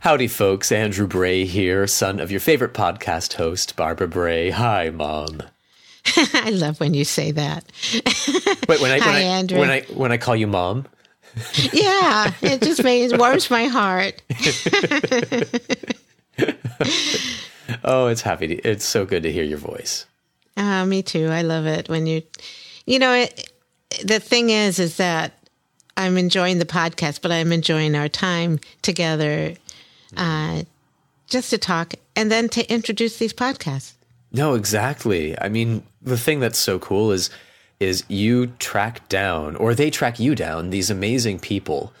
Howdy, folks. Andrew Bray here, son of your favorite podcast host, Barbara Bray. Hi, Mom. I love when you say that. Wait, when I call you Mom? Yeah, it just warms my heart. Oh, it's so good to hear your voice. Me too. I love it when the thing is that I'm enjoying the podcast, but I'm enjoying our time together just to talk and then to introduce these podcasts. No, exactly. I mean, the thing that's so cool is you track down, or they track you down, these amazing people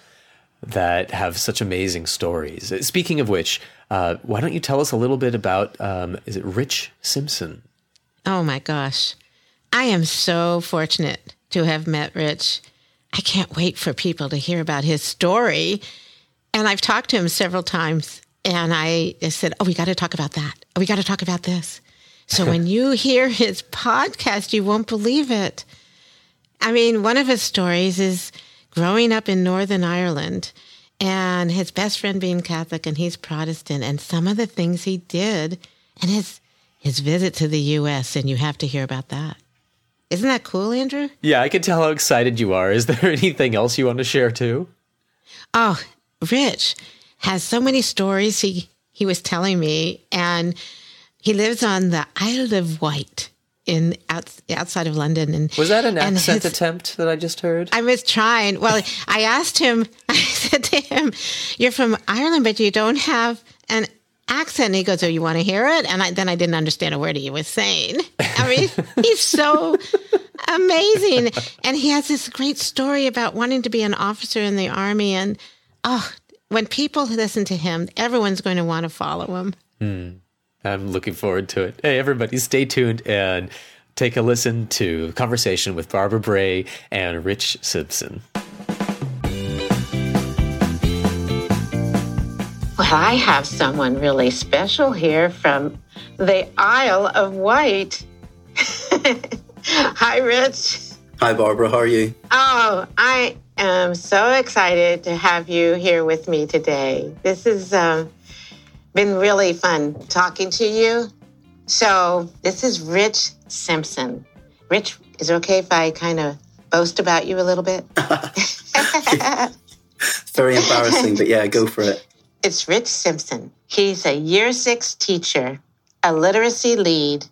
that have such amazing stories. Speaking of which, why don't you tell us a little bit about, is it Rich Simpson? Oh my gosh. I am so fortunate to have met Rich. I can't wait for people to hear about his story. And I've talked to him several times and I said, oh, we got to talk about that. Oh, we got to talk about this. So when you hear his podcast, you won't believe it. I mean, one of his stories is growing up in Northern Ireland and his best friend being Catholic and he's Protestant and some of the things he did and his visit to the U.S. and you have to hear about that. Isn't that cool, Andrew? Yeah, I can tell how excited you are. Is there anything else you want to share too? Oh, Rich has so many stories he was telling me and he lives on the Isle of Wight outside of London. And was that an accent attempt that I just heard? I was trying. Well, I asked him, I said to him, you're from Ireland, but you don't have an accent. And he goes, oh, you want to hear it? And then I didn't understand a word he was saying. I mean, he's so amazing. And he has this great story about wanting to be an officer in the army. And, oh, when people listen to him, everyone's going to want to follow him. Hmm. I'm looking forward to it. Hey, everybody, stay tuned and take a listen to Conversation with Barbara Bray and Rich Simpson. Well, I have someone really special here from the Isle of Wight. Hi, Rich. Hi, Barbara. How are you? Oh, I am so excited to have you here with me today. This is... been really fun talking to you. So this is Rich Simpson. Rich, is it okay if I kind of boast about you a little bit? It's very embarrassing, but yeah, go for it. It's Rich Simpson. He's a year 6 teacher, a literacy lead,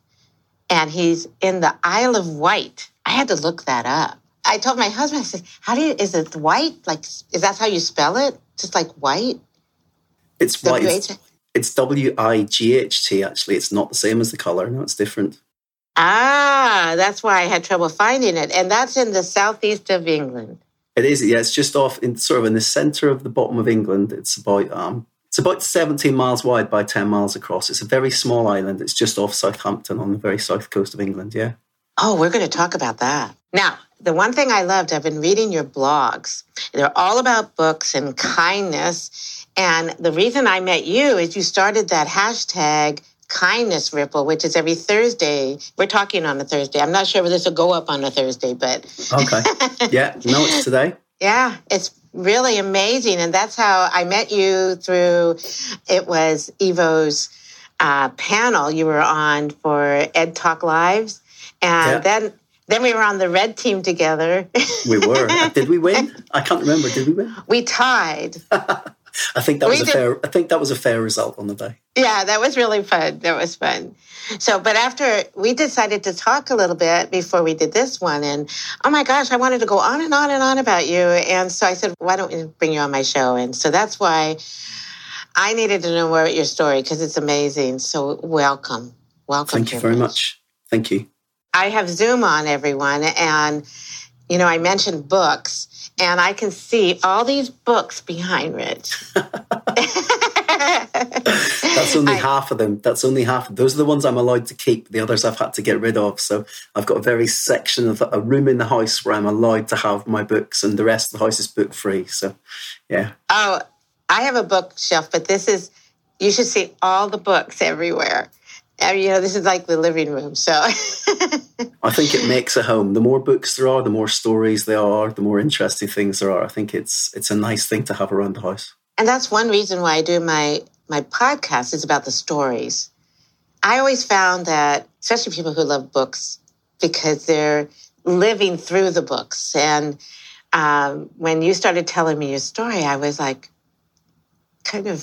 and he's in the Isle of Wight. I had to look that up. I told my husband, I said, is it Wight? Like, is that how you spell it? Just like white? It's Wight. It's W-I-G-H-T, actually. It's not the same as the color. No, it's different. Ah, that's why I had trouble finding it. And that's in the southeast of England. It is, yeah. It's just off in the centre of the bottom of England. It's about 17 miles wide by 10 miles across. It's a very small island. It's just off Southampton on the very south coast of England, yeah. Oh, we're going to talk about that. Now, the one thing I loved, I've been reading your blogs. They're all about books and kindness. And the reason I met you is you started that hashtag kindness ripple, which is every Thursday. We're talking on a Thursday. I'm not sure whether this will go up on a Thursday, but... Okay. Yeah. No, it's today. Yeah. It's really amazing. And that's how I met you through... It was Evo's panel you were on for Ed Talk Lives. And yeah. Then we were on the red team together. We were. Did we win? I can't remember. Did we win? We tied. I think that was a fair result on the day. Yeah, that was really fun. That was fun. So, but after we decided to talk a little bit before we did this one, and oh my gosh, I wanted to go on and on and on about you. And so I said, why don't we bring you on my show? And so that's why I needed to know more about your story because it's amazing. So welcome. Welcome. Thank you very much. Thank you. I have Zoom on, everyone, and I mentioned books, and I can see all these books behind Rich. That's only half of them. Those are the ones I'm allowed to keep. The others I've had to get rid of. So I've got a very section of a room in the house where I'm allowed to have my books, and the rest of the house is book free. So, yeah. Oh, I have a bookshelf, but you should see all the books everywhere. This is like the living room, so... I think it makes a home. The more books there are, the more stories there are, the more interesting things there are. I think it's a nice thing to have around the house. And that's one reason why I do my podcast is about the stories. I always found that, especially people who love books, because they're living through the books. And when you started telling me your story, I was like, it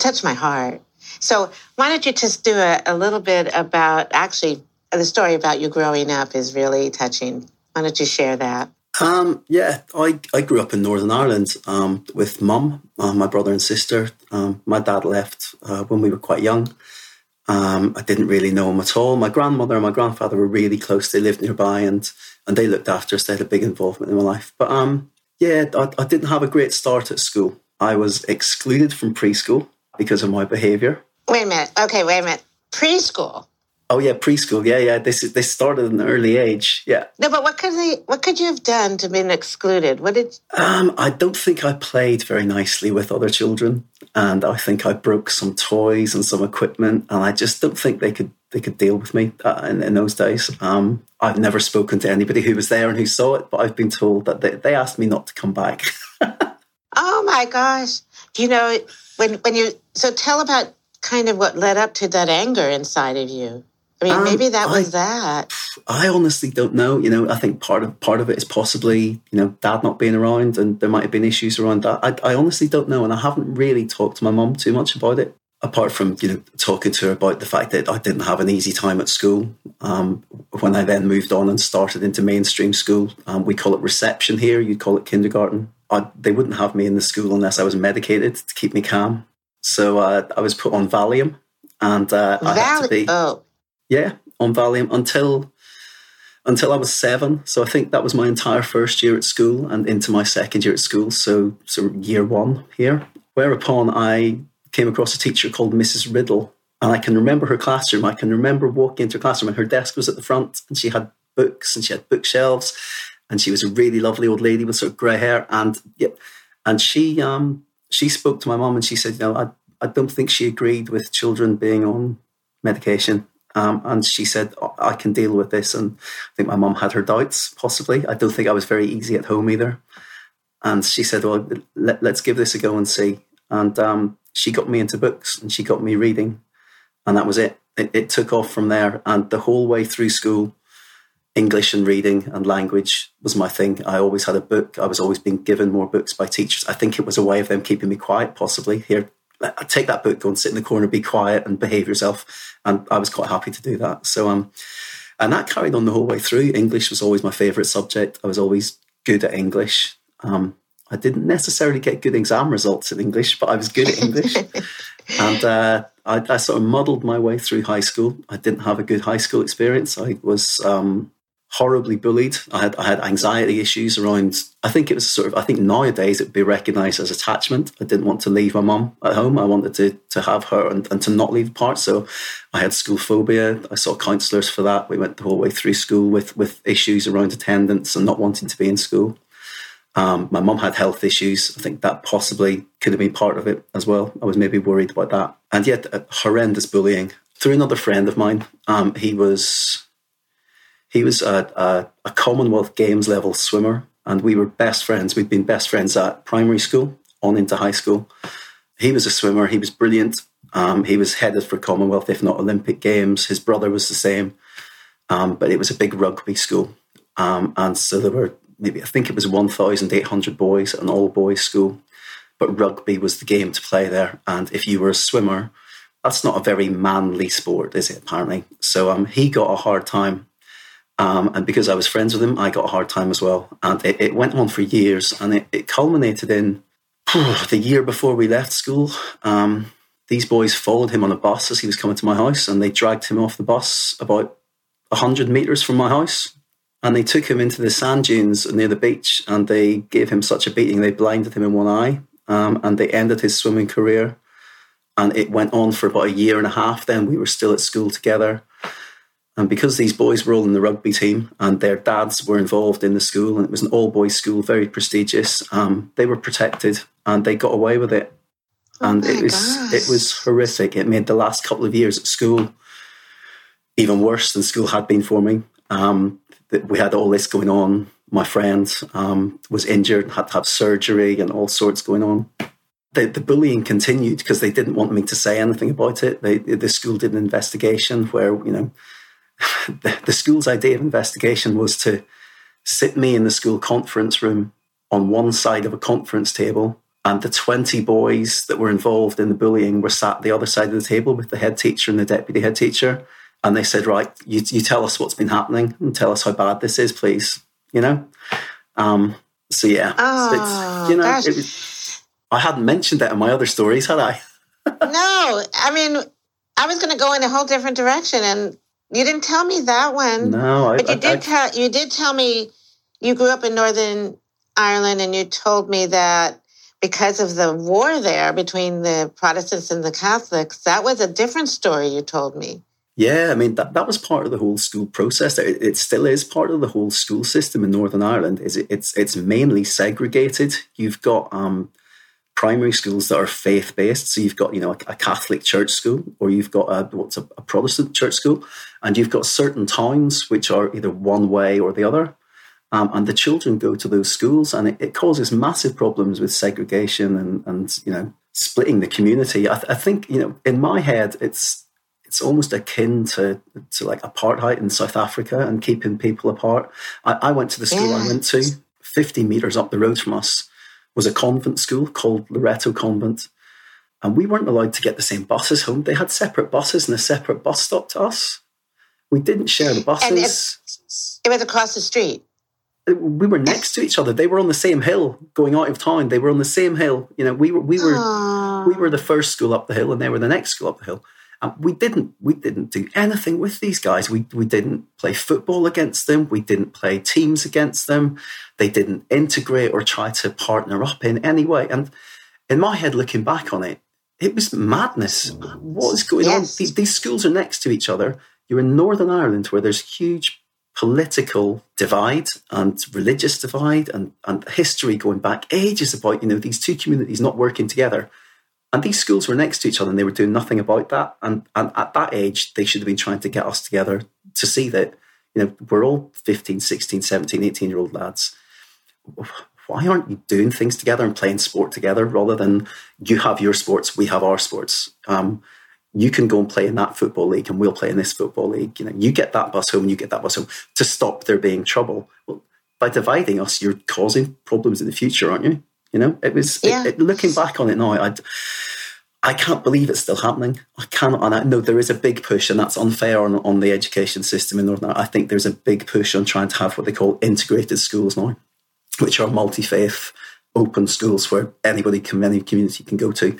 touched my heart. So why don't you just do a little bit about, actually, the story about you growing up is really touching. Why don't you share that? I grew up in Northern Ireland with Mum, my brother and sister. My dad left when we were quite young. I didn't really know him at all. My grandmother and my grandfather were really close. They lived nearby and they looked after us. They had a big involvement in my life. But I didn't have a great start at school. I was excluded from preschool because of my behaviour. Wait a minute. Preschool? Oh yeah, preschool. Yeah. They started at an early age. Yeah. No, but what could you have done to be excluded? What did? I don't think I played very nicely with other children, and I think I broke some toys and some equipment, and I just don't think they could deal with me in those days. I've never spoken to anybody who was there and who saw it, but I've been told that they asked me not to come back. Oh my gosh! You know, when you tell about kind of what led up to that anger inside of you. I mean, maybe that was that. I honestly don't know. You know, I think part of it is possibly, you know, Dad not being around, and there might have been issues around that. I honestly don't know, and I haven't really talked to my mum too much about it, apart from, you know, talking to her about the fact that I didn't have an easy time at school. When I then moved on and started into mainstream school, we call it reception here. You'd call it kindergarten. They wouldn't have me in the school unless I was medicated to keep me calm. So I was put on Valium, and I had to be. Oh. Yeah, on Valium until I was 7. So I think that was my entire first year at school and into my second year at school. So year 1 here. Whereupon I came across a teacher called Mrs. Riddle, and I can remember her classroom. I can remember walking into her classroom, and her desk was at the front, and she had books and she had bookshelves, and she was a really lovely old lady with sort of grey hair. And she spoke to my mum, and she said, you know, I don't think she agreed with children being on medication. And she said, I can deal with this. And I think my mum had her doubts, possibly. I don't think I was very easy at home either. And she said, well, let's give this a go and see. And she got me into books, and she got me reading. And that was it. It took off from there. And the whole way through school, English and reading and language was my thing. I always had a book. I was always being given more books by teachers. I think it was a way of them keeping me quiet, possibly. Here, I take that book, go and sit in the corner, be quiet and behave yourself. And I was quite happy to do that. So, and that carried on the whole way through. English was always my favourite subject. I was always good at English. I didn't necessarily get good exam results in English, but I was good at English. And I sort of muddled my way through high school. I didn't have a good high school experience. I was horribly bullied. I had anxiety issues around, I think nowadays it'd be recognised as attachment. I didn't want to leave my mum at home. I wanted to have her and to not leave apart. So I had school phobia. I saw counsellors for that. We went the whole way through school with issues around attendance and not wanting to be in school. My mum had health issues. I think that possibly could have been part of it as well. I was maybe worried about that. And yet horrendous bullying. Through another friend of mine, he was a Commonwealth Games level swimmer, and we were best friends. We'd been best friends at primary school, on into high school. He was a swimmer. He was brilliant. He was headed for Commonwealth, if not Olympic Games. His brother was the same, but it was a big rugby school. And so there were maybe, I think it was 1,800 boys at an all-boys school, but rugby was the game to play there. And if you were a swimmer, that's not a very manly sport, is it, apparently? So he got a hard time. And because I was friends with him, I got a hard time as well. And it went on for years, and it culminated in the year before we left school. These boys followed him on a bus as he was coming to my house, and they dragged him off the bus about 100 metres from my house. And they took him into the sand dunes near the beach, and they gave him such a beating. They blinded him in one eye, and they ended his swimming career. And it went on for about a year and a half then. We were still at school together. And because these boys were all in the rugby team and their dads were involved in the school, and it was an all-boys school, very prestigious, they were protected, and they got away with it. And it was horrific. It made the last couple of years at school even worse than school had been for me. We had all this going on. my friend was injured, had to have surgery and all sorts going on. The bullying continued because they didn't want me to say anything about it. The school did an investigation where, you know, the school's idea of investigation was to sit me in the school conference room on one side of a conference table, and the 20 boys that were involved in the bullying were sat the other side of the table with the head teacher and the deputy head teacher. And they said, right, you tell us what's been happening and tell us how bad this is, please. You know? So, yeah. Oh, it's, you know, it was, I hadn't mentioned that in my other stories, had I? No. I mean, I was going to go in a whole different direction, and you didn't tell me that one. No. You did tell me you grew up in Northern Ireland, and you told me that because of the war there between the Protestants and the Catholics, that was a different story you told me. Yeah, I mean, that was part of the whole school process. It still is part of the whole school system in Northern Ireland. It's mainly segregated. You've got primary schools that are faith-based. So you've got, you know, a Catholic church school, or you've got a Protestant church school. And you've got certain towns which are either one way or the other. And the children go to those schools, and it causes massive problems with segregation and you know, splitting the community. I think, you know, in my head, it's almost akin to like apartheid in South Africa and keeping people apart. I went to the school I went to, 50 metres up the road from us, was a convent school called Loretto Convent. And we weren't allowed to get the same buses home. They had separate buses and a separate bus stop to us. We didn't share the buses. And it was across the street. We were next to each other. They were on the same hill going out of town. They were on the same hill. You know, we were the first school up the hill, and they were the next school up the hill. And we didn't do anything with these guys. We didn't play football against them. We didn't play teams against them. They didn't integrate or try to partner up in any way. And in my head, looking back on it, it was madness. What is going on? These schools are next to each other. You're in Northern Ireland, where there's huge political divide and religious divide and history going back ages about, you know, these two communities not working together. And these schools were next to each other, and they were doing nothing about that. And at that age, they should have been trying to get us together to see that, you know, we're all 15, 16, 17, 18-year-old lads. Why aren't you doing things together and playing sport together, rather than you have your sports, we have our sports? You can go and play in that football league, and we'll play in this football league. You know, you get that bus home, and you get that bus home, to stop there being trouble. Well, by dividing us, you're causing problems in the future, aren't you? You know, looking back on it now, I can't believe it's still happening. I cannot. And I know there is a big push, and that's unfair on the education system in Northern Ireland. I think there's a big push on trying to have what they call integrated schools now, which are multi-faith, open schools where anybody can, any community can go to.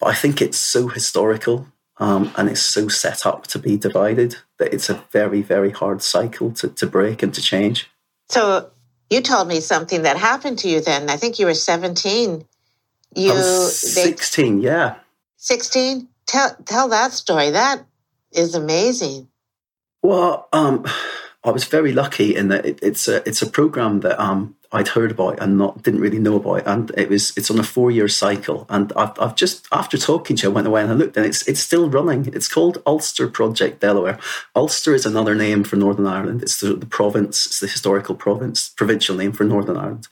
But I think it's so historical. And it's so set up to be divided that it's a very, very hard cycle to break and to change. So you told me something that happened to you then. I think you were 17. I was 16, 16? Tell that story. That is amazing. Well, I was very lucky in that it's a program that I'd heard about and didn't really know about, and it's on a 4-year cycle. And I've just, after talking to you, I went away and I looked, and it's still running. It's called Ulster Project Delaware. Ulster is another name for Northern Ireland. It's the province. It's the historical provincial name for Northern Ireland.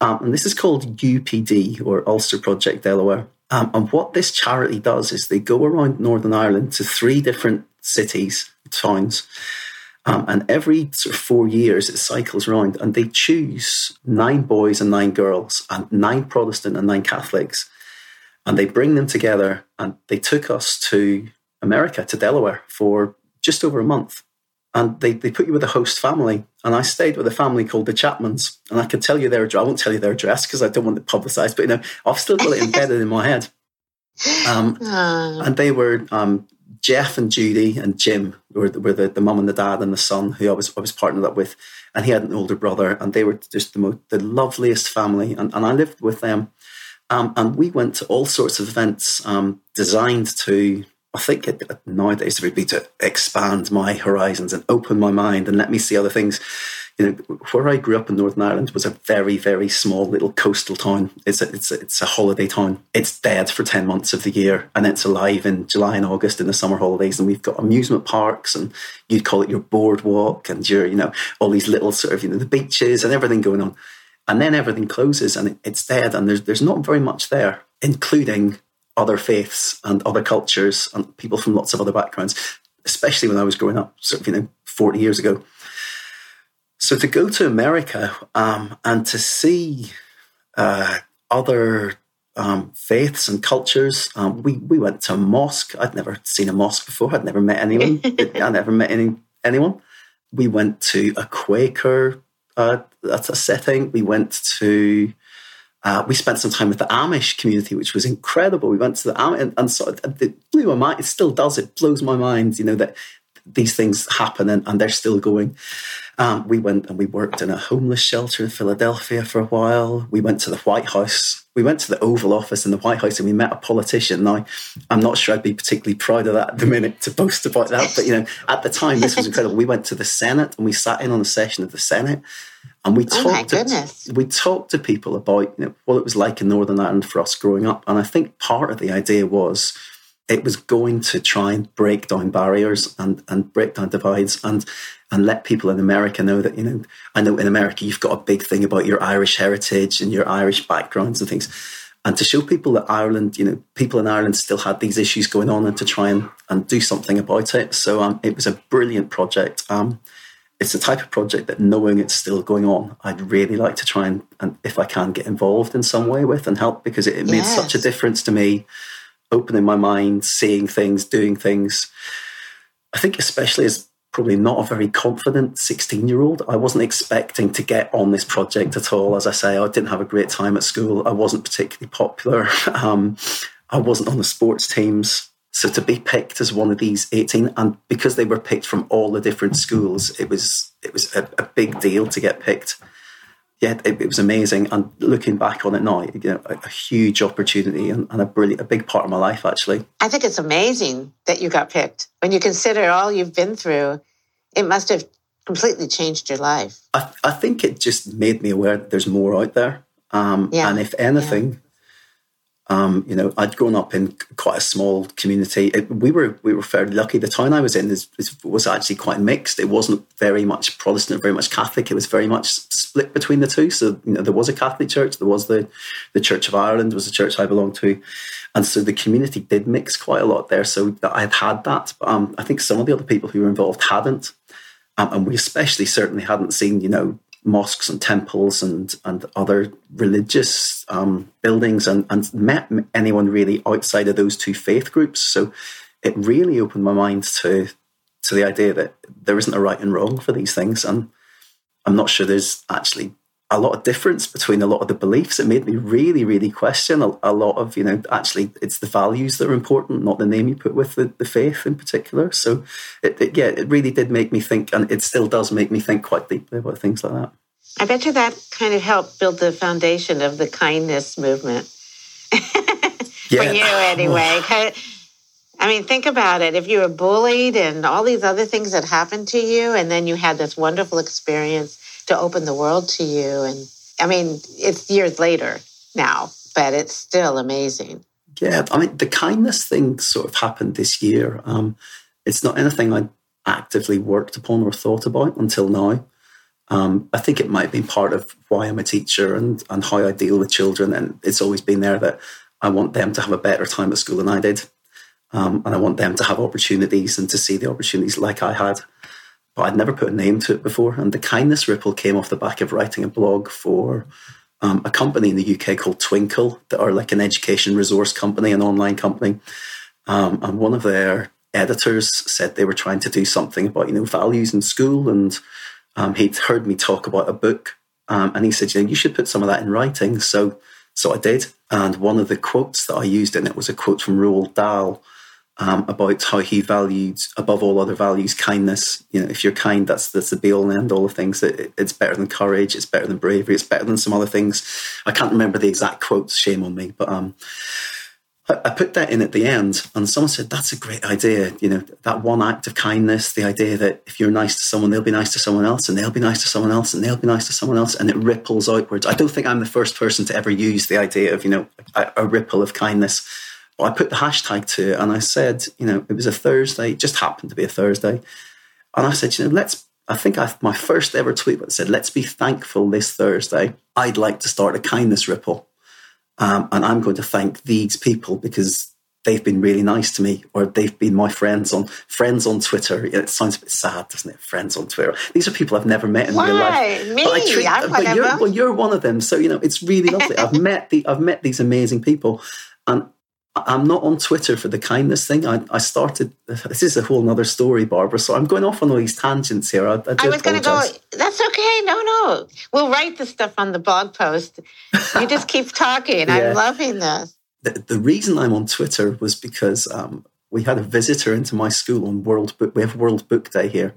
And this is called UPD, or Ulster Project Delaware. And what this charity does is they go around Northern Ireland to 3 different cities, towns. And every sort of 4 years, it cycles around, and they choose 9 boys and 9 girls, and 9 Protestant and 9 Catholics, and they bring them together. And they took us to America, to Delaware, for just over a month. And they put you with a host family, and I stayed with a family called the Chapmans. And I could tell you their address. I won't tell you their address because I don't want it publicised, but you know, I've still got it embedded in my head. And they were. Jeff and Judy and Jim were the mum and the dad and the son who I was partnered up with, and he had an older brother, and they were just the loveliest family, and I lived with them, and we went to all sorts of events designed to, I think nowadays it would be to expand my horizons and open my mind and let me see other things. you know, where I grew up in Northern Ireland was a very, very small little coastal town. It's a holiday town. It's dead for 10 months of the year, and it's alive in July and August in the summer holidays. And we've got amusement parks, and you'd call it your boardwalk, and your, you know, all these little sort of, you know, the beaches and everything going on. And then everything closes and it's dead, and there's not very much there, including other faiths and other cultures and people from lots of other backgrounds, especially when I was growing up, sort of, you know, 40 years ago. So to go to America and to see other faiths and cultures, we went to a mosque. I'd never seen a mosque before. I'd never met anyone. I never met anyone. We went to a Quaker setting. We went to... we spent some time with the Amish community, which was incredible. We went to the Amish, and sort of, it blew my mind. It still does. It blows my mind, you know, that these things happen and they're still going. We went and we worked in a homeless shelter in Philadelphia for a while. We went to the White House. We went to the Oval Office in the White House and we met a politician. Now, I'm not sure I'd be particularly proud of that at the minute, to boast about that. But, you know, at the time, this was incredible. We went to the Senate and we sat in on a session of the Senate. And we talked to people about, you know, what it was like in Northern Ireland for us growing up. And I think part of the idea was it was going to try and break down barriers and break down divides and let people in America know that, you know, I know in America you've got a big thing about your Irish heritage and your Irish backgrounds and things. And to show people that Ireland, you know, people in Ireland still had these issues going on, and to try and do something about it. So it was a brilliant project. It's the type of project that, knowing it's still going on, I'd really like to try and if I can, get involved in some way with and help, because it made such a difference to me, opening my mind, seeing things, doing things. I think especially as probably not a very confident 16-year-old, I wasn't expecting to get on this project at all. As I say, I didn't have a great time at school. I wasn't particularly popular. I wasn't on the sports teams. So to be picked as one of these 18, and because they were picked from all the different schools, it was a big deal to get picked. Yeah, it was amazing. And looking back on it now, you know, a huge opportunity and a big part of my life, actually. I think it's amazing that you got picked. When you consider all you've been through, it must have completely changed your life. I think it just made me aware that there's more out there. And if anything... Yeah. You know, I'd grown up in quite a small community. We were fairly lucky. The town I was in was actually quite mixed. It wasn't very much Protestant or very much Catholic. It was very much split between the two. So, you know, there was a Catholic church. There was the Church of Ireland was the church I belonged to. And so the community did mix quite a lot there. So that I had that. But I think some of the other people who were involved hadn't. And we especially certainly hadn't seen, you know, mosques and temples and other religious buildings and met anyone really outside of those two faith groups. So it really opened my mind to the idea that there isn't a right and wrong for these things. And I'm not sure there's actually a lot of difference between a lot of the beliefs. It made me really, really question a lot of, you know, actually it's the values that are important, not the name you put with the faith in particular. So it really did make me think, and it still does make me think quite deeply about things like that. I bet you that kind of helped build the foundation of the kindness movement. For you anyway. I mean, think about it. If you were bullied and all these other things that happened to you, and then you had this wonderful experience to open the world to you. And I mean, it's years later now, but it's still amazing. Yeah, I mean, the kindness thing sort of happened this year. It's not anything I actively worked upon or thought about until now. I think it might have been part of why I'm a teacher and how I deal with children. And it's always been there that I want them to have a better time at school than I did. And I want them to have opportunities and to see the opportunities like I had. But I'd never put a name to it before. And the kindness ripple came off the back of writing a blog for a company in the UK called Twinkle, that are like an education resource company, an online company. And one of their editors said they were trying to do something about, you know, values in school. And he'd heard me talk about a book. And he said, you know, you should put some of that in writing. So I did. And one of the quotes that I used in it was a quote from Roald Dahl, about how he valued, above all other values, kindness. You know, if you're kind, that's the be-all and end-all of things. It's better than courage. It's better than bravery. It's better than some other things. I can't remember the exact quotes. Shame on me. But I put that in at the end, and someone said, that's a great idea. You know, that one act of kindness, the idea that if you're nice to someone, they'll be nice to someone else, and they'll be nice to someone else, and they'll be nice to someone else, and it ripples outwards. I don't think I'm the first person to ever use the idea of, you know, a ripple of kindness. But I put the hashtag to it, and I said, you know, it was a Thursday, it just happened to be a Thursday. And I said, you know, my first ever tweet said, let's be thankful this Thursday. I'd like to start a kindness ripple. And I'm going to thank these people because they've been really nice to me, or they've been my friends on Twitter. It sounds a bit sad, doesn't it? Friends on Twitter. These are people I've never met in real life. Why? Me? You're one of them. So, you know, it's really lovely. I've met these amazing people, and I'm not on Twitter for the kindness thing. I started, this is a whole other story, Barbara, so I'm going off on all these tangents here. I was going to go, that's okay, no. We'll write the stuff on the blog post. You just keep talking. Yeah. I'm loving this. The reason I'm on Twitter was because we had a visitor into my school on World Book. We have World Book Day here.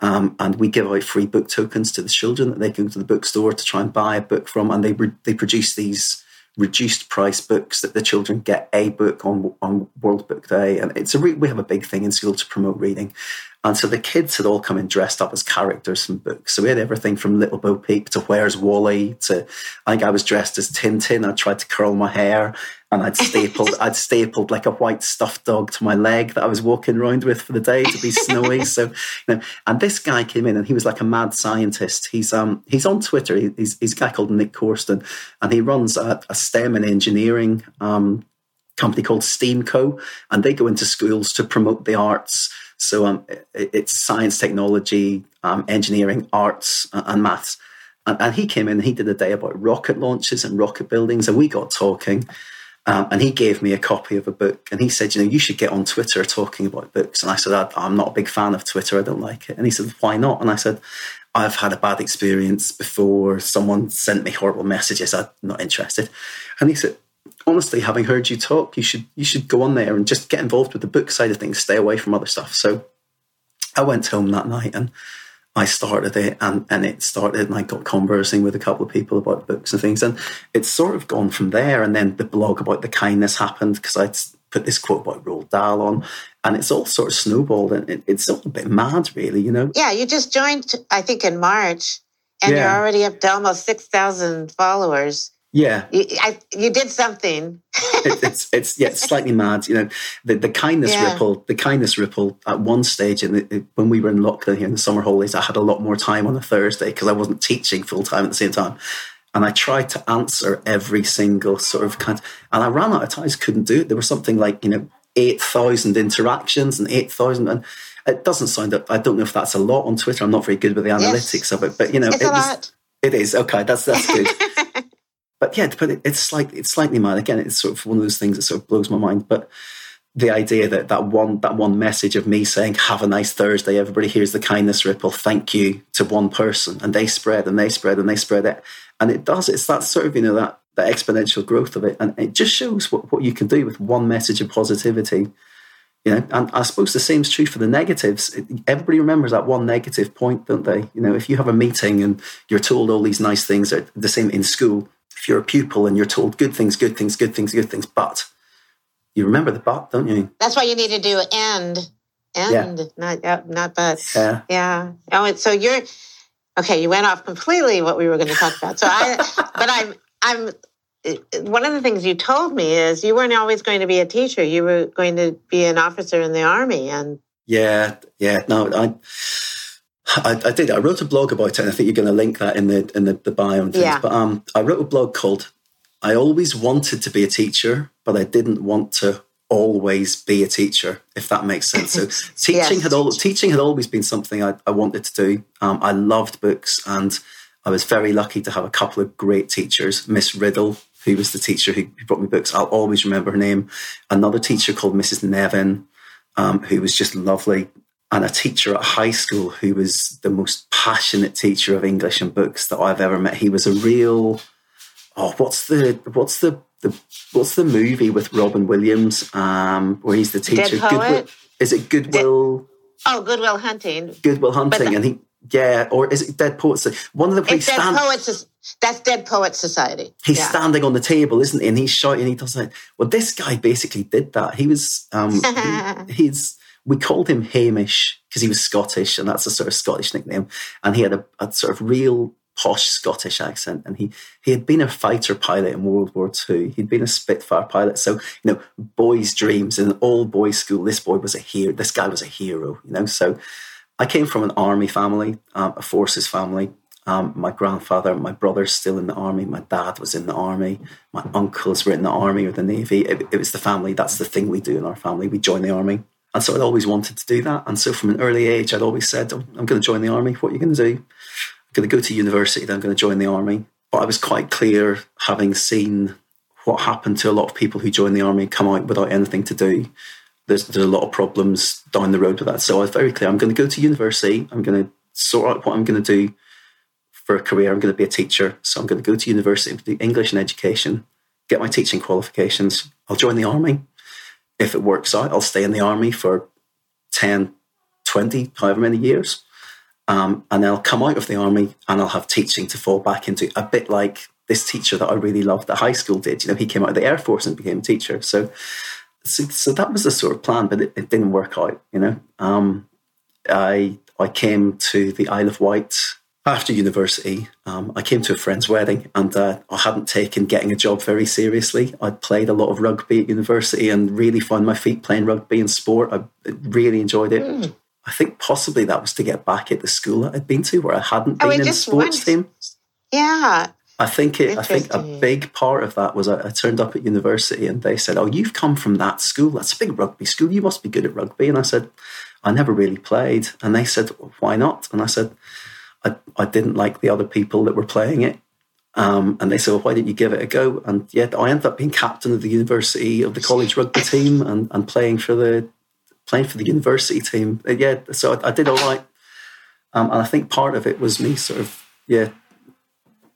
And we give out free book tokens to the children that they go to the bookstore to try and buy a book from. And they produce these reduced price books that the children get a book on World Book Day, and we have a big thing in school to promote reading. And so the kids had all come in dressed up as characters from books. So we had everything from Little Bo Peep to Where's Wally to, I think I was dressed as Tintin. I tried to curl my hair, and I'd stapled like a white stuffed dog to my leg that I was walking around with for the day to be snowy. So, you know, and this guy came in, and he was like a mad scientist. He's on Twitter. He's a guy called Nick Corston, and he runs a STEM and engineering company called Steamco, and they go into schools to promote the arts. So it's science, technology, engineering, arts, and maths. And he came in and he did a day about rocket launches and rocket buildings, and we got talking. And he gave me a copy of a book, and he said, you know, you should get on Twitter talking about books. And I said, I'm not a big fan of Twitter. I don't like it. And he said, why not? And I said, I've had a bad experience before. Someone sent me horrible messages. I'm not interested. And he said, honestly, having heard you talk, you should go on there and just get involved with the book side of things, stay away from other stuff. So I went home that night and I started it, and it started, and I got conversing with a couple of people about books and things, and it's sort of gone from there. And then the blog about the kindness happened because I'd put this quote about Roald Dahl on, and it's all sort of snowballed, and it's all a bit mad, really, you know? Yeah, you just joined, I think, in March, and yeah. You're already up to almost 6,000 followers. Yeah, you did something. It's slightly mad, you know. The kindness ripple. The kindness ripple. At one stage, when we were in lockdown here in the summer holidays, I had a lot more time on a Thursday because I wasn't teaching full time at the same time, and I tried to answer every single sort of kind. And I ran out of time. I just couldn't do it. There was something like, you know, 8,000 interactions and 8,000, and it doesn't sound. I don't know if that's a lot on Twitter. I'm not very good with the analytics of it, but you know, it's a lot. It is okay. That's good. But yeah, but it's slightly mad. Again, it's sort of one of those things that sort of blows my mind. But the idea that that one message of me saying, have a nice Thursday, everybody, here's the kindness ripple, thank you, to one person, and they spread and they spread and they spread it. And it does, it's that sort of, you know, that exponential growth of it. And it just shows what you can do with one message of positivity. You know, and I suppose the same is true for the negatives. Everybody remembers that one negative point, don't they? You know, if you have a meeting and you're told all these nice things, are the same in school. If you're a pupil and you're told good things, good things, good things, good things, but you remember the but, don't you? That's why you need to do not but. Yeah. Oh, so you're okay. You went off completely what we were going to talk about. So I'm one of the things you told me is you weren't always going to be a teacher. You were going to be an officer in the army, and I did. I wrote a blog about it, and I think you're going to link that in the bio and things. Yeah. But I wrote a blog called "I Always Wanted to Be a Teacher, but I Didn't Want to Always Be a Teacher," if that makes sense. So teaching had always been something I wanted to do. I loved books, and I was very lucky to have a couple of great teachers. Miss Riddle, who was the teacher who brought me books, I'll always remember her name. Another teacher called Mrs. Nevin, who was just lovely. And a teacher at high school who was the most passionate teacher of English and books that I've ever met. He was a real, what's the movie with Robin Williams where he's the teacher? Dead Poet? Is it Goodwill Hunting? Goodwill Hunting, and he Yeah, or is it Dead Poets? One of the places. That's Dead Poets Society. He's standing on the table, isn't he? And he's shouting. He does that. Well, this guy basically did that. He was. We called him Hamish because he was Scottish, and that's a sort of Scottish nickname. And he had a sort of real posh Scottish accent. And he had been a fighter pilot in World War II. He'd been a Spitfire pilot. So, boys' dreams in an all-boys school. This boy was a hero. This guy was a hero. So. I came from an army family, a forces family. My grandfather, my brother's still in the army. My dad was in the army. My uncles were in the army or the navy. It was the family. That's the thing we do in our family. We join the army. And so I'd always wanted to do that. And so from an early age, I'd always said, oh, I'm going to join the army. What are you going to do? I'm going to go to university, then I'm going to join the army. But I was quite clear, having seen what happened to a lot of people who join the army and come out without anything to do. There's a lot of problems down the road with that. So I was very clear, I'm going to go to university. I'm going to sort out what I'm going to do for a career. I'm going to be a teacher. So I'm going to go to university, do English and education, get my teaching qualifications. I'll join the army. If it works out, I'll stay in the army for 10, 20, however many years. And then I'll come out of the army and I'll have teaching to fall back into, a bit like this teacher that I really loved at high school did. He came out of the Air Force and became a teacher. So that was the sort of plan, but it didn't work out, I came to the Isle of Wight after university. I came to a friend's wedding, and I hadn't taken getting a job very seriously. I'd played a lot of rugby at university and really found my feet playing rugby and sport. I really enjoyed it. Mm. I think possibly that was to get back at the school that I'd been to, where I hadn't been in a sports team. Yeah. I think a big part of that was I turned up at university and they said, oh, you've come from that school. That's a big rugby school. You must be good at rugby. And I said, I never really played. And they said, why not? And I said, I didn't like the other people that were playing it. And they said, well, why didn't you give it a go? And yet I ended up being captain of the university, of the college rugby team, and playing for the university team. So I did all right. And I think part of it was me sort of,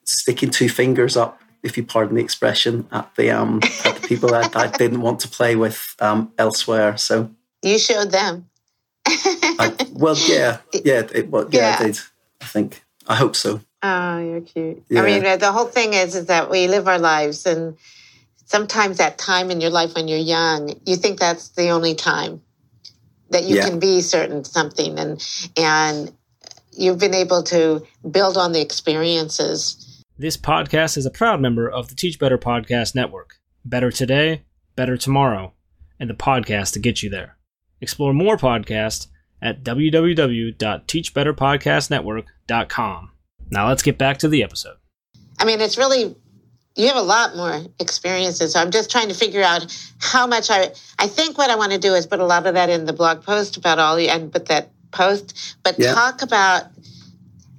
sticking two fingers up, if you pardon the expression, at the people that I didn't want to play with elsewhere. So you showed them. I did. I think. I hope so. Oh, you're cute. Yeah. I mean, the whole thing is that we live our lives, and sometimes that time in your life when you're young, you think that's the only time that you can be certain something, and you've been able to build on the experiences. This podcast is a proud member of the Teach Better Podcast Network. Better today, better tomorrow, and the podcast to get you there. Explore more podcasts at www.teachbetterpodcastnetwork.com. Now let's get back to the episode. I mean, it's really, you have a lot more experiences. So I'm just trying to figure out how much I think what I want to do is put a lot of that in the blog post about talk about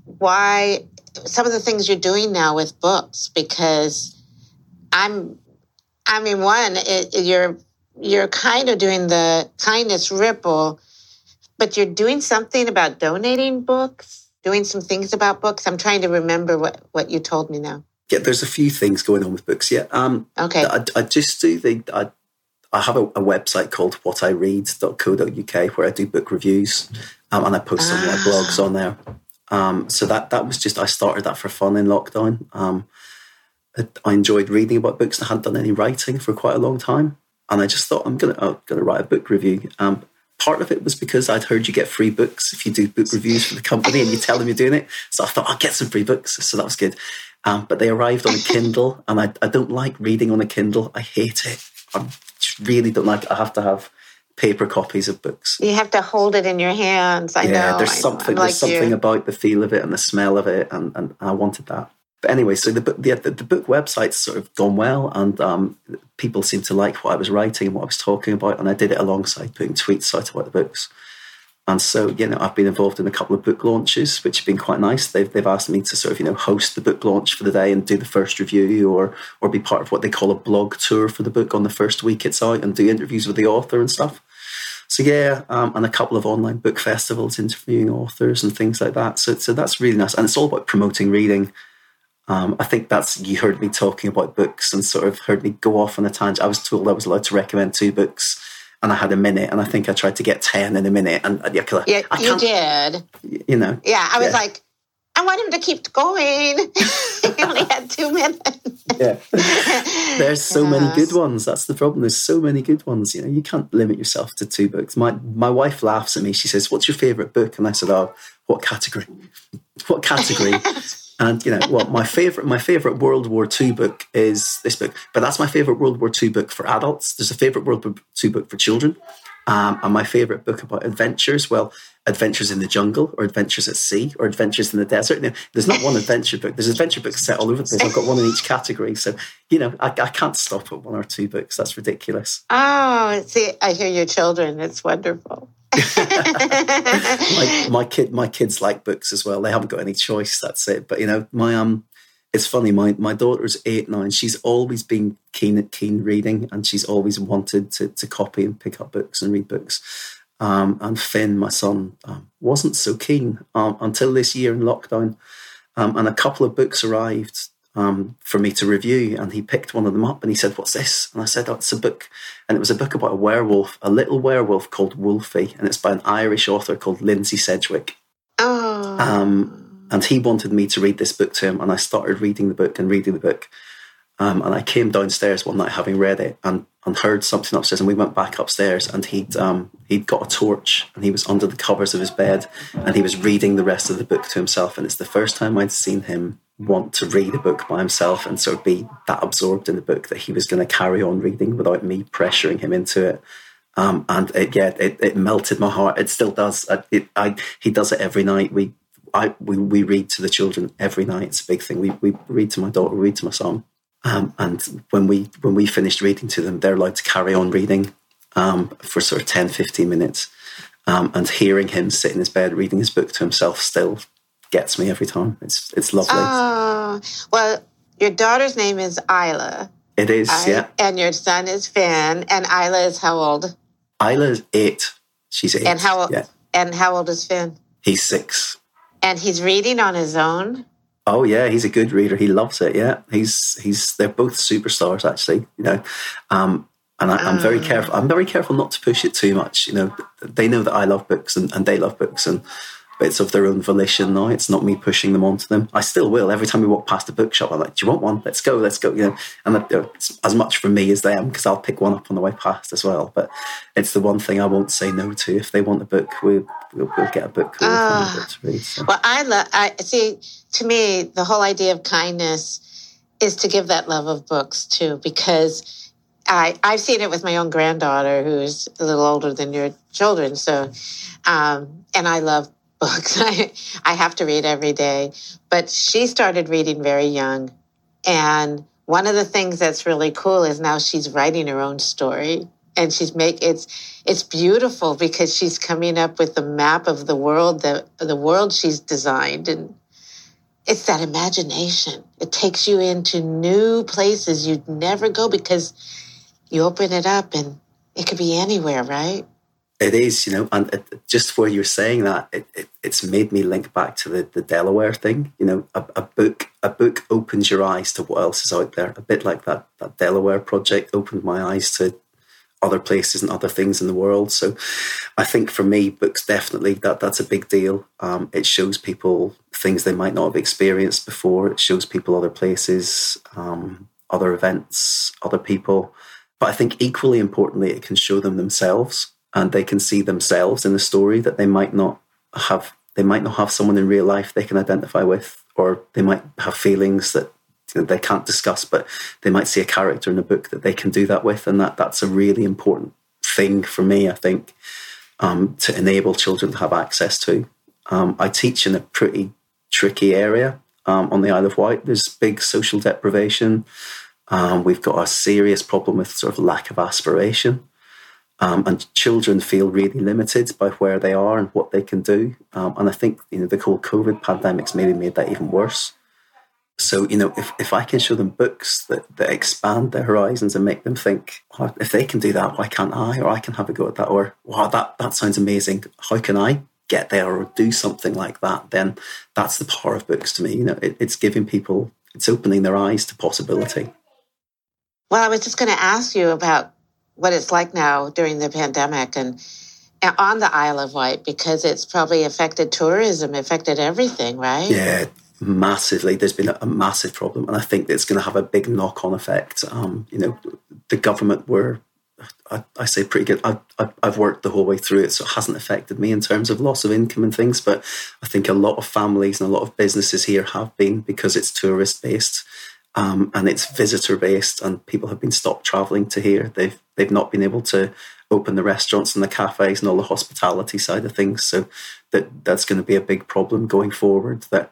why some of the things you're doing now with books, because you're kind of doing the kindness ripple, but you're doing something about donating books, doing some things about books. I'm trying to remember what you told me now. Yeah, there's a few things going on with books. Yeah. Okay. I have a website called whatiread.co.uk where I do book reviews, and I post some of my blogs on there. So that was just, I started that for fun in lockdown. I enjoyed reading about books. I hadn't done any writing for quite a long time. And I just thought, I'm going to write a book review. Part of it was because I'd heard you get free books if you do book reviews for the company and you tell them you're doing it. So I thought, I'll get some free books. So that was good. But they arrived on a Kindle, and I don't like reading on a Kindle. I hate it. I really don't like it. I have to have paper copies of books. You have to hold it in your hands. I know. There's something about the feel of it and the smell of it, and I wanted that. But anyway, so the book website's sort of gone well, and people seem to like what I was writing and what I was talking about, and I did it alongside putting tweets out about the books. And so, I've been involved in a couple of book launches, which have been quite nice. They've asked me to sort of, host the book launch for the day and do the first review, or be part of what they call a blog tour for the book on the first week it's out, and do interviews with the author and stuff. So and a couple of online book festivals interviewing authors and things like that. So that's really nice. And it's all about promoting reading. I think you heard me talking about books and sort of heard me go off on a tangent. I was told I was allowed to recommend two books. and I had a minute, and I think I tried to get 10 in a minute. And yeah, I you did. You know. Yeah, I was like, I want him to keep going. He only had 2 minutes. Yeah. There's so many good ones. That's the problem. There's so many good ones. You know, you can't limit yourself to 2 books. My wife laughs at me. She says, "What's your favourite book?" And I said, "Oh, what category? What category?" And, you know, well, my favourite World War II book is this book. But that's my favourite World War II book for adults. There's a favourite World War II book for children. And my favourite book about adventures, well, adventures in the jungle or adventures at sea or adventures in the desert. Now, there's not one adventure book. There's adventure books set all over the place. I've got one in each category. So, you know, I can't stop at 1 or 2 books. That's ridiculous. Oh, see, I hear your children. It's wonderful. my kids like books as well. They haven't got any choice. That's it. But, you know, it's funny. My daughter's 8, 9. She's always been keen at reading, and she's always wanted to copy and pick up books and read books. And Finn, my son, wasn't so keen until this year in lockdown. And a couple of books arrived for me to review, and he picked one of them up and he said, "What's this?" And I said, "Oh, it's a book." And it was a book about a little werewolf called Wolfie, and it's by an Irish author called Lindsay Sedgwick. Oh. And he wanted me to read this book to him, and I started reading the book. And I came downstairs one night having read it and heard something upstairs, and we went back upstairs, and he'd got a torch and he was under the covers of his bed and he was reading the rest of the book to himself. And it's the first time I'd seen him want to read a book by himself and sort of be that absorbed in the book that he was going to carry on reading without me pressuring him into it. It melted my heart. It still does. He does it every night. We read to the children every night. It's a big thing. We read to my daughter, we read to my son. And when we finished reading to them, they're allowed to carry on reading for sort of 10, 15 minutes. And hearing him sit in his bed reading his book to himself still gets me every time. It's lovely. Oh, well, your daughter's name is Isla. It is, yeah. And your son is Finn. And Isla is how old? Isla is 8. She's 8. And how old is Finn? He's 6. And he's reading on his own? Oh yeah, he's a good reader. He loves it. Yeah, they're both superstars, actually. You know, I'm very careful. I'm very careful not to push it too much. You know, they know that I love books and they love books, and but it's of their own volition now. It's not me pushing them onto them. I still will every time we walk past a bookshop. I'm like, "Do you want one? Let's go." You know, and it's as much for me as them, because I'll pick one up on the way past as well. But it's the one thing I won't say no to. If they want a book, we'll get a book. To read, so. Well, I see. To me, the whole idea of kindness is to give that love of books too, because I've seen it with my own granddaughter, who's a little older than your children. So, and I love books. I have to read every day, but she started reading very young. And one of the things that's really cool is now she's writing her own story, and it's beautiful because she's coming up with the map of the world, the world she's designed. And it's that imagination. It takes you into new places you'd never go, because you open it up and it could be anywhere, right? It is, you know, and just where you're saying that, it's made me link back to the Delaware thing. You know, a book opens your eyes to what else is out there. A bit like that Delaware project opened my eyes to other places and other things in the world. So I think for me, books definitely, that's a big deal. It shows people things they might not have experienced before. It shows people other places, other events, other people. But I think equally importantly, it can show them themselves, and they can see themselves in a story that they might not have. They might not have someone in real life they can identify with, or they might have feelings that they can't discuss, but they might see a character in a book that they can do that with. And that's a really important thing for me, I think, to enable children to have access to. I teach in a pretty tricky area on the Isle of Wight. There's big social deprivation. We've got a serious problem with sort of lack of aspiration. And children feel really limited by where they are and what they can do. And I think, you know, the whole COVID pandemic's maybe made that even worse. So, you know, if I can show them books that expand their horizons and make them think, oh, if they can do that, why can't I? Or I can have a go at that. Or, wow, that sounds amazing. How can I get there or do something like that? Then that's the power of books to me. You know, it's giving people, it's opening their eyes to possibility. Well, I was just going to ask you about what it's like now during the pandemic and on the Isle of Wight, because it's probably affected tourism, affected everything, right? Yeah, massively. There's been a massive problem, and I think that's going to have a big knock-on effect. The government were, I say pretty good. I've worked the whole way through it, so it hasn't affected me in terms of loss of income and things, but I think a lot of families and a lot of businesses here have been, because it's tourist-based and it's visitor-based, and people have been stopped travelling to here. They've not been able to open the restaurants and the cafes and all the hospitality side of things, so that's going to be a big problem going forward. That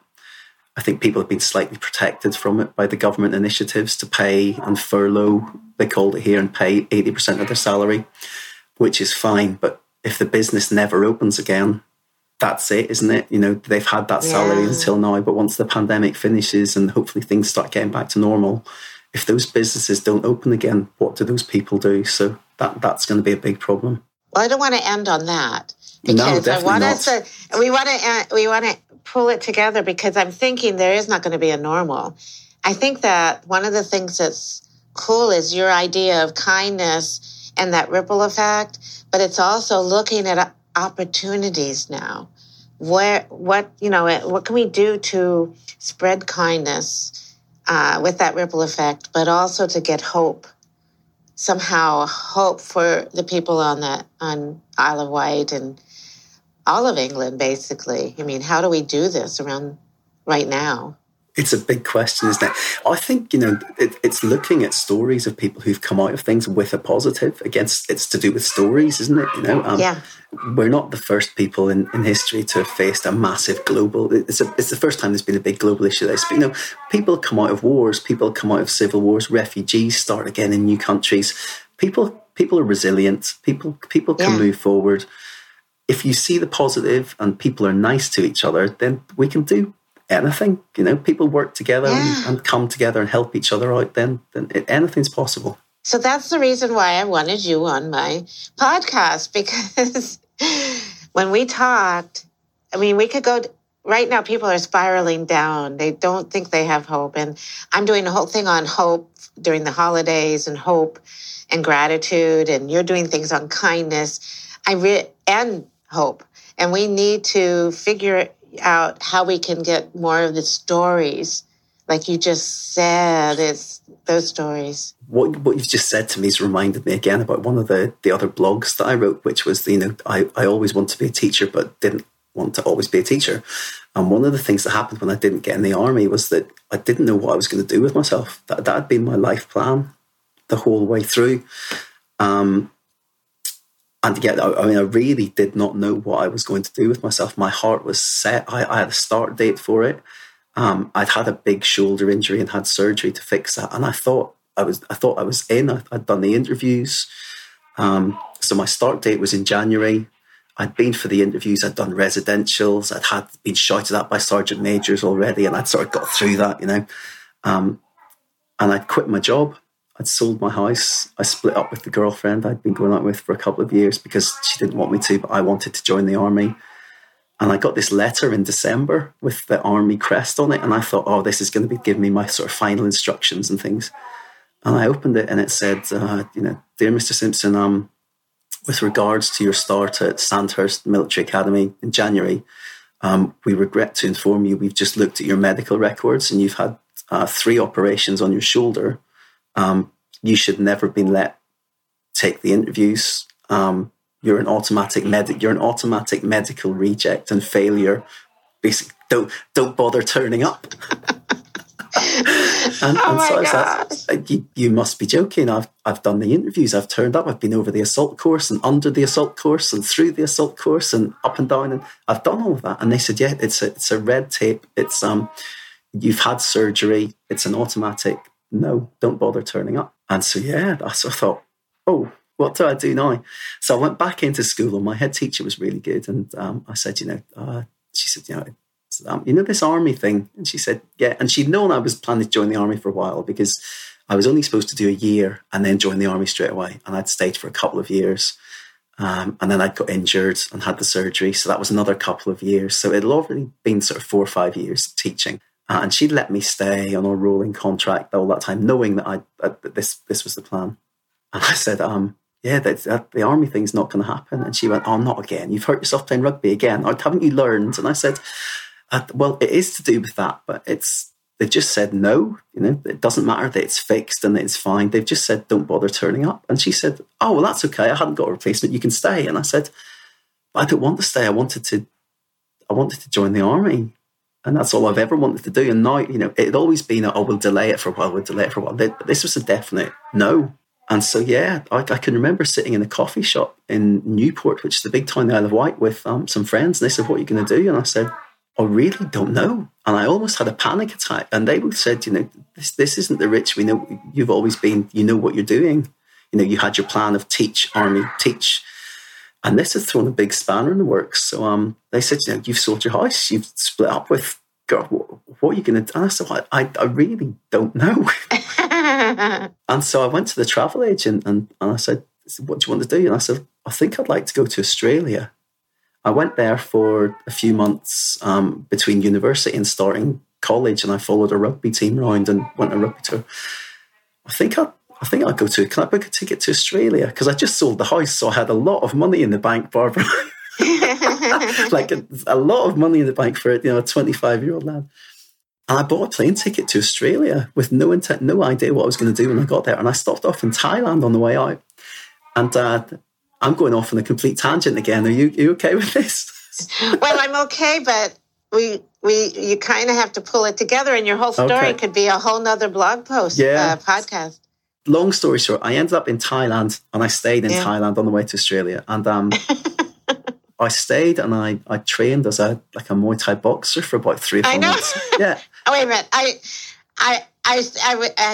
I think people have been slightly protected from it by the government initiatives to pay and furlough, they called it here, and pay 80% of their salary, which is fine. But if the business never opens again, that's it, isn't it? You know, they've had that salary until now, but once the pandemic finishes and hopefully things start getting back to normal, if those businesses don't open again, what do those people do? So that's going to be a big problem. Well, I don't want to end on that, because we want to pull it together, because I'm thinking there is not going to be a normal. I think that one of the things that's cool is your idea of kindness and that ripple effect, but it's also looking at opportunities now. What can we do to spread kindness with that ripple effect, but also to get hope for the people on Isle of Wight and all of England, basically. I mean, how do we do this around right now? It's a big question, isn't it? I think, it's looking at stories of people who've come out of things with a positive. Again, it's to do with stories, isn't it? We're not the first people in history to have faced a massive global... It's the first time there's been a big global issue like this. But, people come out of wars, people come out of civil wars, refugees start again in new countries. People are resilient. People can move forward. If you see the positive and people are nice to each other, then we can do anything. People work together and come together and help each other out, then anything's possible. So that's the reason why I wanted you on my podcast, because when we talked, we could go... Right now, people are spiraling down. They don't think they have hope. And I'm doing a whole thing on hope during the holidays, and hope and gratitude, and you're doing things on kindness and hope. And we need to figure out how we can get more of the stories. Like you just said, it's those stories. What you've just said to me has reminded me again about one of the other blogs that I wrote, which was, I always wanted to be a teacher, but didn't want to always be a teacher. And one of the things that happened when I didn't get in the army was that I didn't know what I was going to do with myself. That had been my life plan the whole way through. And yet, I really did not know what I was going to do with myself. My heart was set. I had a start date for it. I'd had a big shoulder injury and had surgery to fix that. And I thought I was in. I'd done the interviews. So my start date was in January. I'd been for the interviews. I'd done residentials. I'd had been shouted at by sergeant majors already, and I'd sort of got through that, And I'd quit my job. I'd sold my house. I split up with the girlfriend I'd been going out with for a couple of years because she didn't want me to, but I wanted to join the army. And I got this letter in December with the army crest on it. And I thought, this is going to be giving me my sort of final instructions and things. And I opened it and it said, dear Mr. Simpson, with regards to your start at Sandhurst Military Academy in January, we regret to inform you we've just looked at your medical records and you've had 3 operations on your shoulder. You should never have been let take the interviews. You're an automatic medic. You're an automatic medical reject and failure. Basically, don't bother turning up. You must be joking. I've done the interviews. I've turned up. I've been over the assault course and under the assault course and through the assault course and up and down, and I've done all of that. And they said, yeah, it's a red tape. It's you've had surgery. It's an automatic. No, don't bother turning up. And so, I thought, what do I do now? So I went back into school, and my head teacher was really good. And I said, she said, this army thing. And she said, yeah. And she'd known I was planning to join the army for a while, because I was only supposed to do a year and then join the army straight away. And I'd stayed for a couple of years. And then I got injured and had the surgery. So that was another couple of years. So it'd already been sort of 4 or 5 years of teaching. And she'd let me stay on a rolling contract all that time, knowing that this was the plan. And I said, yeah, that's, the army thing's not going to happen. And she went, oh, not again. You've hurt yourself playing rugby again. Or haven't you learned? And I said, well, it is to do with that, but they just said no. You know, it doesn't matter that it's fixed and it's fine. They've just said, don't bother turning up. And she said, oh, well, that's okay. I hadn't got a replacement. You can stay. And I said, I don't want to stay. I wanted to join the army. And that's all I've ever wanted to do. And now, you know, it had always been, oh, we'll delay it for a while, But this was a definite no. And so, yeah, I can remember sitting in a coffee shop in Newport, which is the big town in the Isle of Wight, with some friends. And they said, what are you going to do? And I said, I really don't know. And I almost had a panic attack. And they both said, you know, this isn't the Rich we know. You've always been, you know what you're doing. You know, you had your plan of teach, army, teach. And this has thrown a big spanner in the works. So they said, you know, you've sold your house, you've split up with girl. What are you going to do? And I said, I really don't know. And so I went to the travel agent and I said, what do you want to do? And I said, I think I'd like to go to Australia. I went there for a few months between university and starting college, and I followed a rugby team round and went on a rugby tour. I think I'll go to, can I book a ticket to Australia? Because I just sold the house, so I had a lot of money in the bank, Barbara. Like a lot of money in the bank for, you know, a 25-year-old lad. And I bought a plane ticket to Australia with no intent, no idea what I was going to do when I got there. And I stopped off in Thailand on the way out. And I'm going off on a complete tangent again. Are you okay with this? Well, I'm okay, but you kind of have to pull it together, and your whole story could be a whole nother blog post, podcast. Long story short, I ended up in Thailand, and I stayed in Thailand on the way to Australia. And I stayed, and I trained as a Muay Thai boxer for about 3 or 4 months. Yeah. Oh, wait a minute. I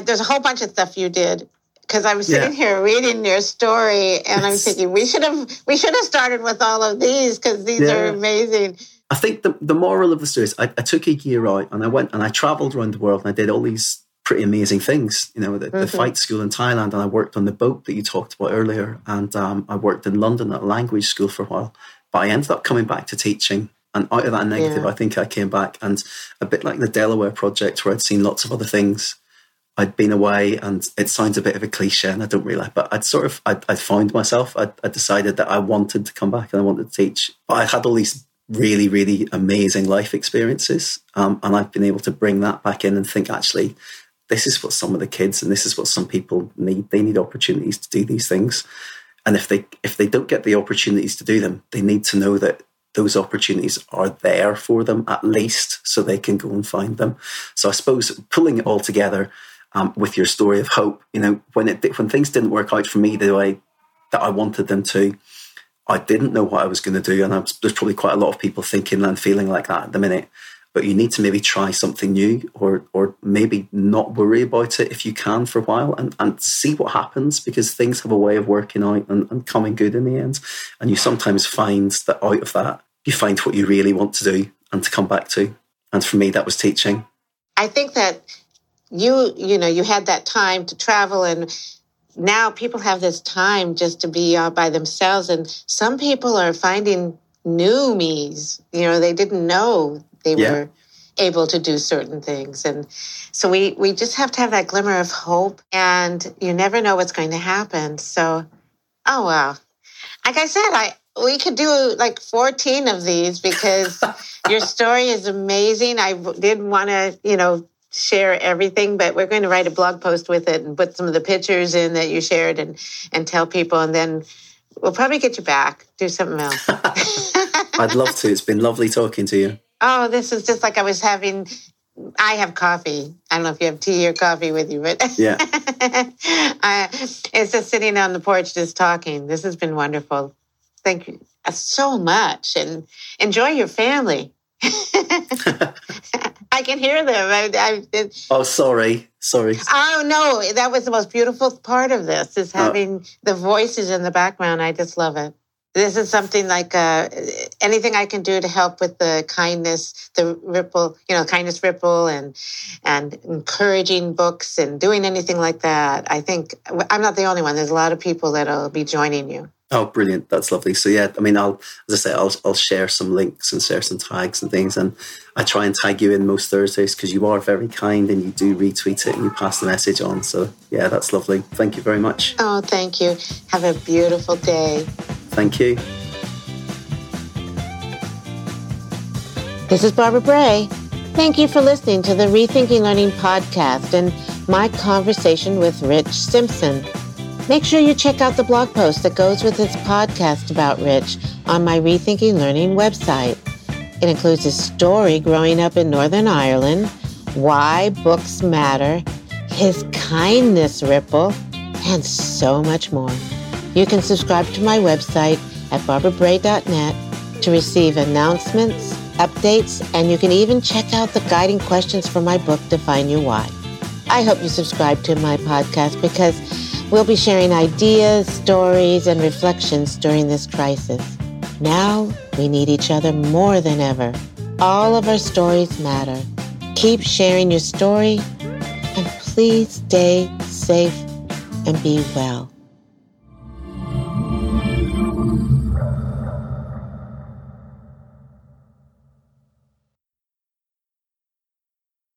there's a whole bunch of stuff you did, because I was sitting here reading your story, and I'm thinking we should have started with all of these, because these are amazing. I think the moral of the story is I took a year out, and I went and I traveled around the world, and I did all these pretty amazing things, you know, the fight school in Thailand, and I worked on the boat that you talked about earlier, and I worked in London at a language school for a while, but I ended up coming back to teaching, and out of that negative I think I came back, and a bit like the Delaware Project, where I'd seen lots of other things, I'd been away, and it sounds a bit of a cliche and I don't realise, but I'd found myself, I decided that I wanted to come back and I wanted to teach, but I had all these really, really amazing life experiences, and I've been able to bring that back in and think, actually, this is what some of the kids and this is what some people need. They need opportunities to do these things. And if they don't get the opportunities to do them, they need to know that those opportunities are there for them, at least, so they can go and find them. So I suppose pulling it all together with your story of hope, you know, when things didn't work out for me the way that I wanted them to, I didn't know what I was going to do. And there's probably quite a lot of people thinking and feeling like that at the minute. But you need to maybe try something new, or maybe not worry about it if you can for a while, and see what happens, because things have a way of working out and coming good in the end. And you sometimes find that out of that, you find what you really want to do and to come back to. And for me, that was teaching. I think that you had that time to travel, and now people have this time just to be by themselves. And some people are finding new me's, you know, they didn't know they were able to do certain things. And so we just have to have that glimmer of hope, and you never know what's going to happen. So, oh, wow. Like I said, we could do like 14 of these, because your story is amazing. I didn't want to, you know, share everything, but we're going to write a blog post with it and put some of the pictures in that you shared and tell people, and then we'll probably get you back, do something else. I'd love to. It's been lovely talking to you. Oh, this is just like I have coffee. I don't know if you have tea or coffee with you, but it's just sitting on the porch, just talking. This has been wonderful. Thank you so much, and enjoy your family. I can hear them. Sorry. Oh, no, that was the most beautiful part of this, is having the voices in the background. I just love it. This is something like anything I can do to help with the kindness, kindness ripple, and encouraging books and doing anything like that. I think I'm not the only one. There's a lot of people that'll be joining you. Oh, brilliant. That's lovely. So yeah, I mean, I'll share some links and share some tags and things. And I try and tag you in most Thursdays because you are very kind and you do retweet it and you pass the message on. So yeah, that's lovely. Thank you very much. Oh, thank you. Have a beautiful day. Thank you. This is Barbara Bray. Thank you for listening to the Rethinking Learning podcast and my conversation with Rich Simpson. Make sure you check out the blog post that goes with this podcast about Rich on my Rethinking Learning website. It includes his story growing up in Northern Ireland, why books matter, his kindness ripple, and so much more. You can subscribe to my website at barbarabray.net to receive announcements, updates, and you can even check out the guiding questions for my book, Define Your Why. I hope you subscribe to my podcast because we'll be sharing ideas, stories, and reflections during this crisis. Now, we need each other more than ever. All of our stories matter. Keep sharing your story, and please stay safe and be well.